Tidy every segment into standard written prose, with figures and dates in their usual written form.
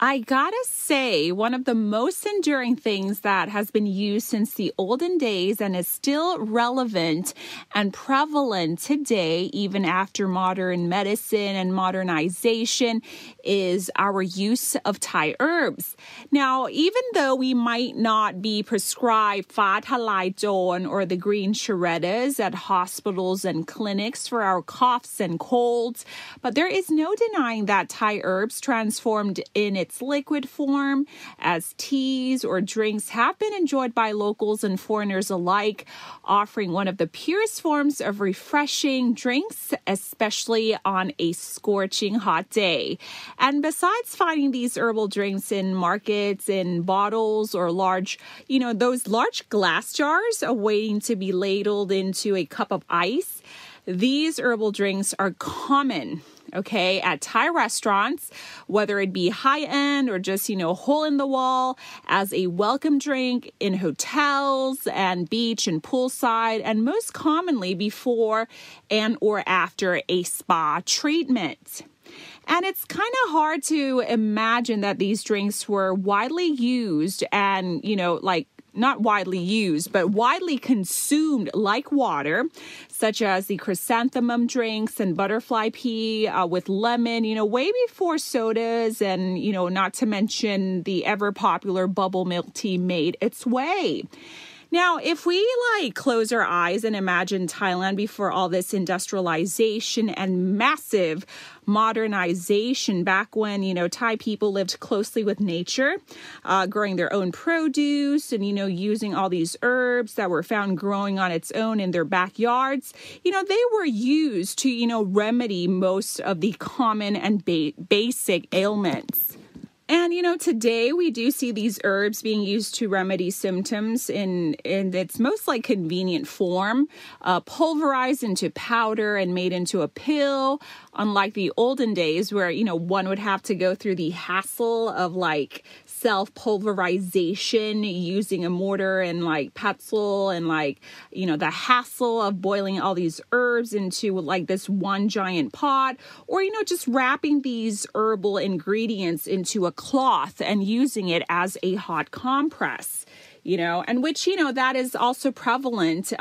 I gotta say, one of the most enduring things that has been used since the olden days and is still relevant and prevalent today, even after modern medicine and modernization, is our use of Thai herbs. Now, even though we might not be prescribed Pha Thalai Chon or the green charettas at hospitals and clinics for our coughs and colds, but there is no denying that Thai herbs transformed in its liquid form as teas or drinks have been enjoyed by locals and foreigners alike, offering one of the purest forms of refreshing drinks, especially on a scorching hot day. And besides finding these herbal drinks in markets, in bottles or large, those large glass jars awaiting to be ladled into a cup of ice, these herbal drinks are common, at Thai restaurants, whether it be high-end or just, hole-in-the-wall, as a welcome drink in hotels and beach and poolside, and most commonly before and or after a spa treatment. And it's kind of hard to imagine that these drinks were widely used and, not widely used, but widely consumed like water, such as the chrysanthemum drinks and butterfly pea with lemon, way before sodas and, not to mention the ever popular bubble milk tea made its way. Now, if we close our eyes and imagine Thailand before all this industrialization and massive modernization, back when, Thai people lived closely with nature, growing their own produce and, using all these herbs that were found growing on its own in their backyards, they were used to, remedy most of the common and basic ailments. And, today we do see these herbs being used to remedy symptoms in its most convenient form, pulverized into powder and made into a pill, unlike the olden days where, one would have to go through the hassle of self-pulverization using a mortar and pestle and the hassle of boiling all these herbs into this one giant pot, or just wrapping these herbal ingredients into a cloth and using it as a hot compress. And which, that is also prevalent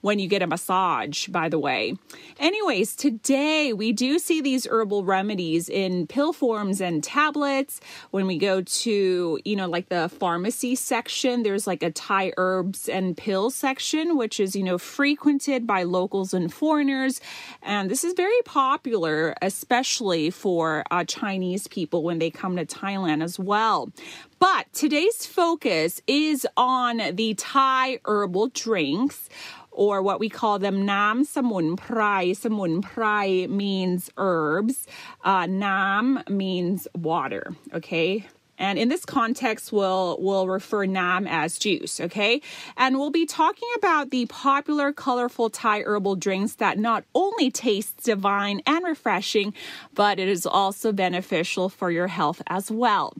when you get a massage, by the way. Anyways, today we do see these herbal remedies in pill forms and tablets. When we go to, the pharmacy section, there's a Thai herbs and pill section, which is, frequented by locals and foreigners. And this is very popular, especially for Chinese people when they come to Thailand as well. But today's focus is on the Thai herbal drinks, or what we call them nam samun phrai. Samun phrai means herbs. Nam means water, okay? And in this context, we'll refer nam as juice, okay? And we'll be talking about the popular, colorful Thai herbal drinks that not only taste divine and refreshing, but it is also beneficial for your health as well.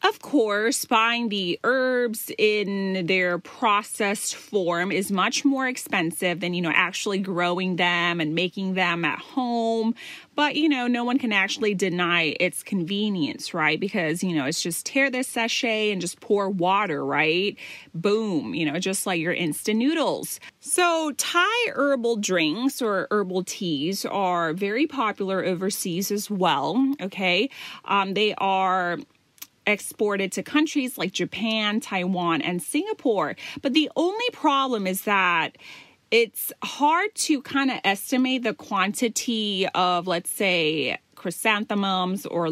Of course, buying the herbs in their processed form is much more expensive than, actually growing them and making them at home. But, no one can actually deny its convenience, right? Because, it's just tear this sachet and just pour water, right? Boom, just like your instant noodles. So Thai herbal drinks or herbal teas are very popular overseas as well, okay? They are exported to countries like Japan, Taiwan, and Singapore. But the only problem is that it's hard to kind of estimate the quantity of, let's say, chrysanthemums or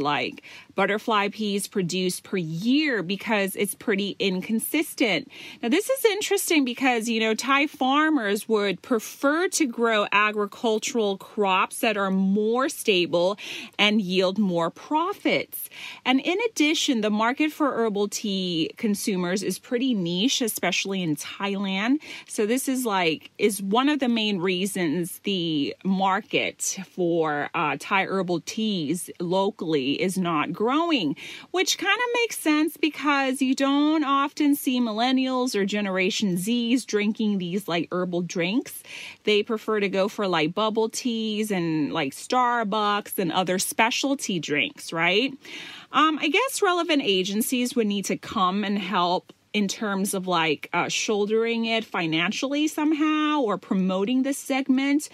butterfly peas produce per year because it's pretty inconsistent. Now, this is interesting because, you know, Thai farmers would prefer to grow agricultural crops that are more stable and yield more profits. And in addition, the market for herbal tea consumers is pretty niche, especially in Thailand. So this is one of the main reasons the market for Thai herbal teas locally is not growing, which kind of makes sense because you don't often see millennials or Generation Z's drinking these herbal drinks. They prefer to go for bubble teas and Starbucks and other specialty drinks, right? I guess relevant agencies would need to come and help in terms of shouldering it financially somehow or promoting this segment,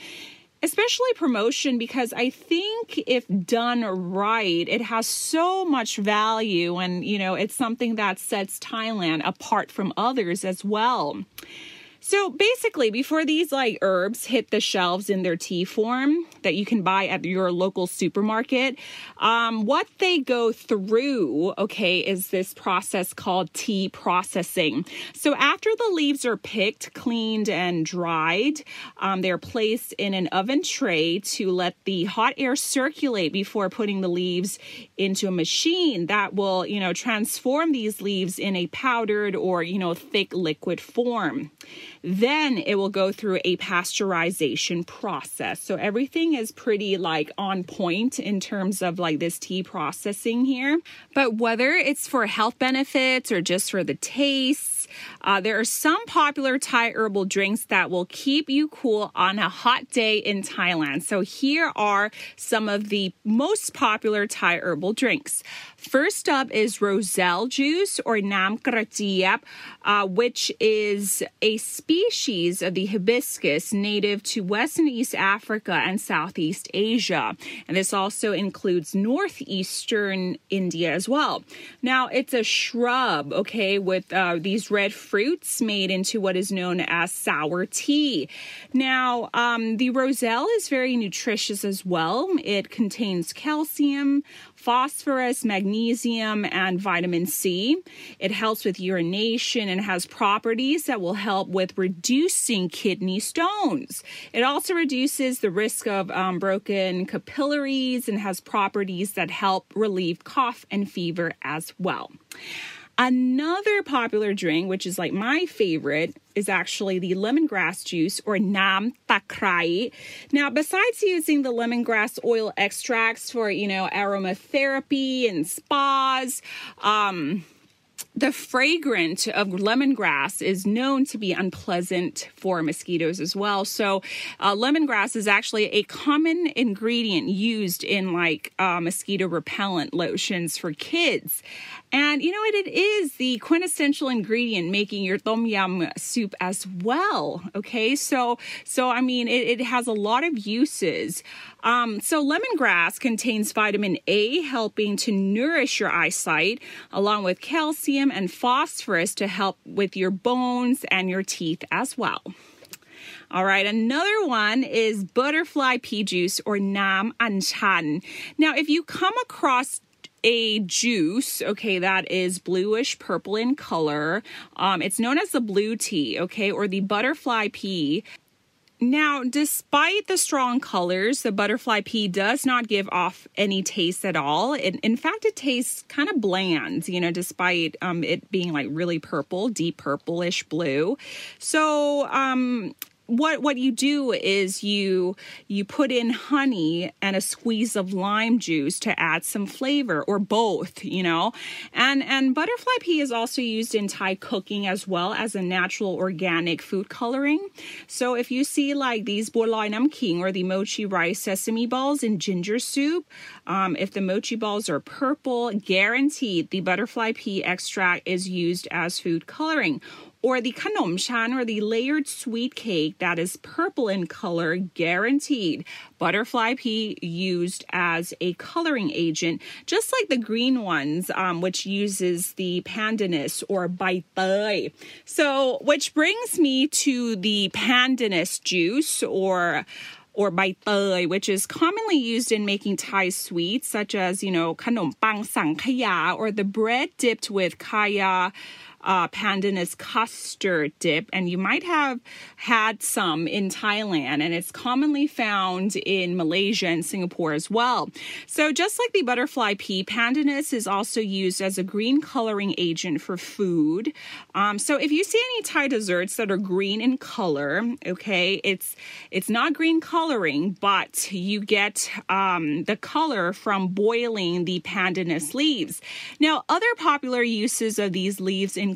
especially promotion, because I think if done right, it has so much value and, you know, it's something that sets Thailand apart from others as well. So basically, before these herbs hit the shelves in their tea form that you can buy at your local supermarket, what they go through, okay, is this process called tea processing. So after the leaves are picked, cleaned, and dried, they're placed in an oven tray to let the hot air circulate before putting the leaves into a machine that will, you know, transform these leaves in a powdered or, you know, thick liquid form. Then it will go through a pasteurization process. So everything is pretty on point in terms of this tea processing here. But whether it's for health benefits or just for the tastes, there are some popular Thai herbal drinks that will keep you cool on a hot day in Thailand. So here are some of the most popular Thai herbal drinks. First up is roselle juice or nam kradiap, which is a species of the hibiscus native to West and East Africa and Southeast Asia. And this also includes northeastern India as well. Now, it's a shrub, okay, with these red fruits made into what is known as sour tea. Now, the roselle is very nutritious as well. It contains calcium, phosphorus, magnesium, and vitamin C. It helps with urination and has properties that will help with reducing kidney stones. It also reduces the risk of broken capillaries and has properties that help relieve cough and fever as well. Another popular drink, which is my favorite, is actually the lemongrass juice or nam takrai. Now, besides using the lemongrass oil extracts for, you know, aromatherapy and spas, the fragrance of lemongrass is known to be unpleasant for mosquitoes as well. So lemongrass is actually a common ingredient used in mosquito repellent lotions for kids. And, you know, it is the quintessential ingredient making your tom yum soup as well, okay? So I mean, it has a lot of uses. So lemongrass contains vitamin A, helping to nourish your eyesight, along with calcium and phosphorus to help with your bones and your teeth as well. All right, another one is butterfly pea juice or nam anchan. Now, if you come across a juice, okay, that is bluish purple in color, it's known as the blue tea, okay, or the butterfly pea. Now, despite the strong colors, the butterfly pea does not give off any taste at all. In fact, it tastes kind of bland, you know, despite it being really purple, deep purplish blue. So, what you do is you put in honey and a squeeze of lime juice to add some flavor, or both, you know. And butterfly pea is also used in Thai cooking as well as a natural organic food coloring. So if you see these Bo Lai Nam King or the mochi rice sesame balls in ginger soup, if the mochi balls are purple, guaranteed the butterfly pea extract is used as food coloring. Or the khanom chan or the layered sweet cake that is purple in color, guaranteed butterfly pea used as a coloring agent, just like the green ones, which uses the pandanus or bai toey. So, which brings me to the pandanus juice or or bai toey, which is commonly used in making Thai sweets such as, khanom pang sang kaya, or the bread dipped with kaya pandan is custard dip. And you might have had some in Thailand, and it's commonly found in Malaysia and Singapore as well. So just like the butterfly pea, pandanus is also used as a green coloring agent for food. So if you see any Thai desserts that are green in color, okay, it's not green coloring, but you get the color from boiling the pandanus leaves. Now, other popular uses of these leaves include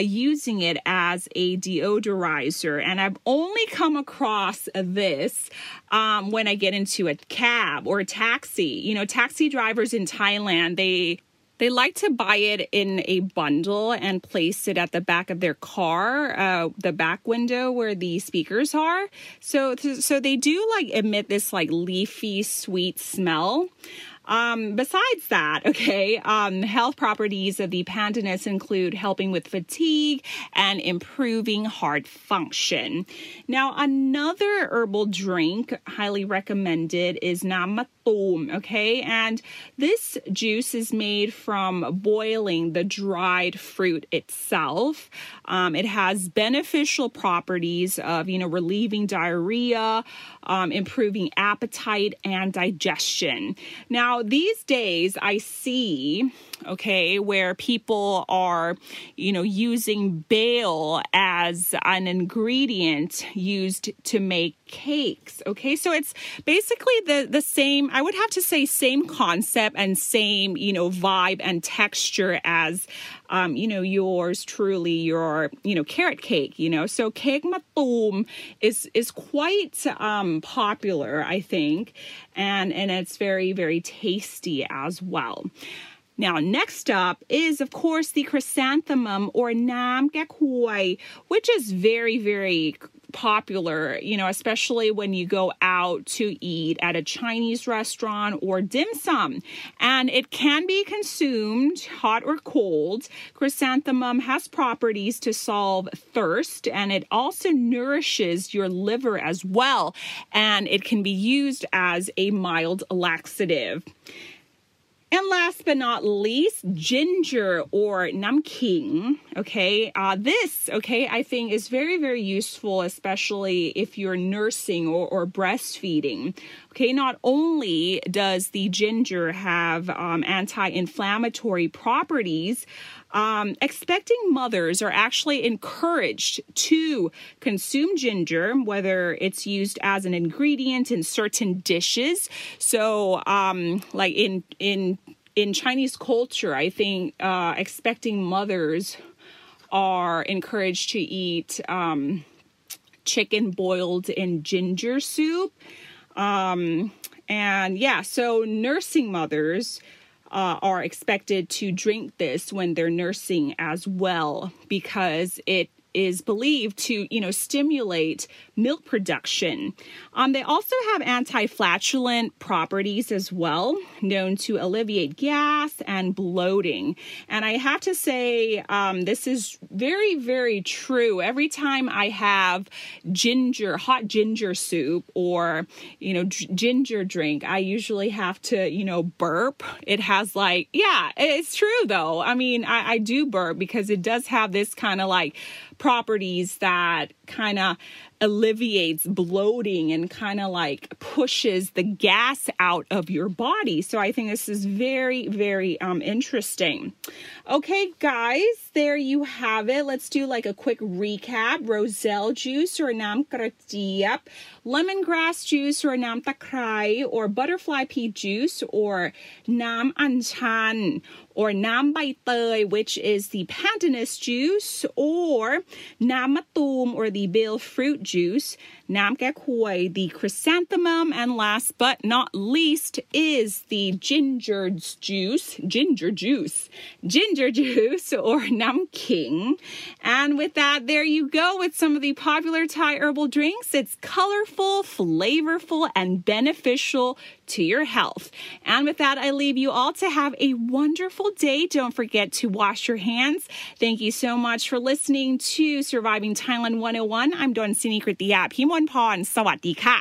using it as a deodorizer. And I've only come across this when I get into a cab or a taxi. Taxi drivers in Thailand, they like to buy it in a bundle and place it at the back of their car, the back window where the speakers are. So they do emit this leafy, sweet smell. Besides that, health properties of the pandanus include helping with fatigue and improving heart function. Now, another herbal drink highly recommended is nam takrai, and this juice is made from boiling the dried fruit itself. It has beneficial properties of, relieving diarrhea, improving appetite and digestion. Now, these days I see, where people are, using bale as an ingredient used to make cakes. So it's basically the same, I would have to say, same concept and same, vibe and texture as, yours truly, your carrot cake, So cake matum is quite popular, I think, and it's very, very tasty as well. Now, next up is, of course, the chrysanthemum or nam gek khoi, which is very, very popular, especially when you go out to eat at a Chinese restaurant or dim sum. And it can be consumed hot or cold. Chrysanthemum has properties to solve thirst, and it also nourishes your liver as well. And it can be used as a mild laxative. And last but not least, ginger or nam king, this, I think is very, very useful, especially if you're nursing or breastfeeding. Not only does the ginger have anti-inflammatory properties, expecting mothers are actually encouraged to consume ginger, whether it's used as an ingredient in certain dishes. So, in Chinese culture, I think expecting mothers are encouraged to eat chicken boiled in ginger soup. So nursing mothers are expected to drink this when they're nursing as well, because it is believed to, stimulate milk production. They also have anti-flatulent properties as well, known to alleviate gas and bloating. And I have to say, this is very, very true. Every time I have hot ginger soup or, ginger drink, I usually have to, burp. It has it's true though. I mean, I do burp because it does have this kind of properties that kind of alleviates bloating and kind of pushes the gas out of your body. So I think this is very, very interesting. Okay, guys, there you have it. Let's do a quick recap. Roselle juice or nam kradiap, lemongrass juice or nam takrai, or butterfly pea juice or nam anchan, or nam bai toey, which is the pandanus juice, or nam matum, or the bale fruit juice, nam gek khoi, the chrysanthemum, and last but not least is the ginger juice, or nam king. And with that, there you go with some of the popular Thai herbal drinks. It's colorful, flavorful, and beneficial to your health. And with that, I leave you all to have a wonderful day. Don't forget to wash your hands. Thank you so much for listening to Surviving Thailand 101. I'm Fai Donsini. สวัสดีค่ะ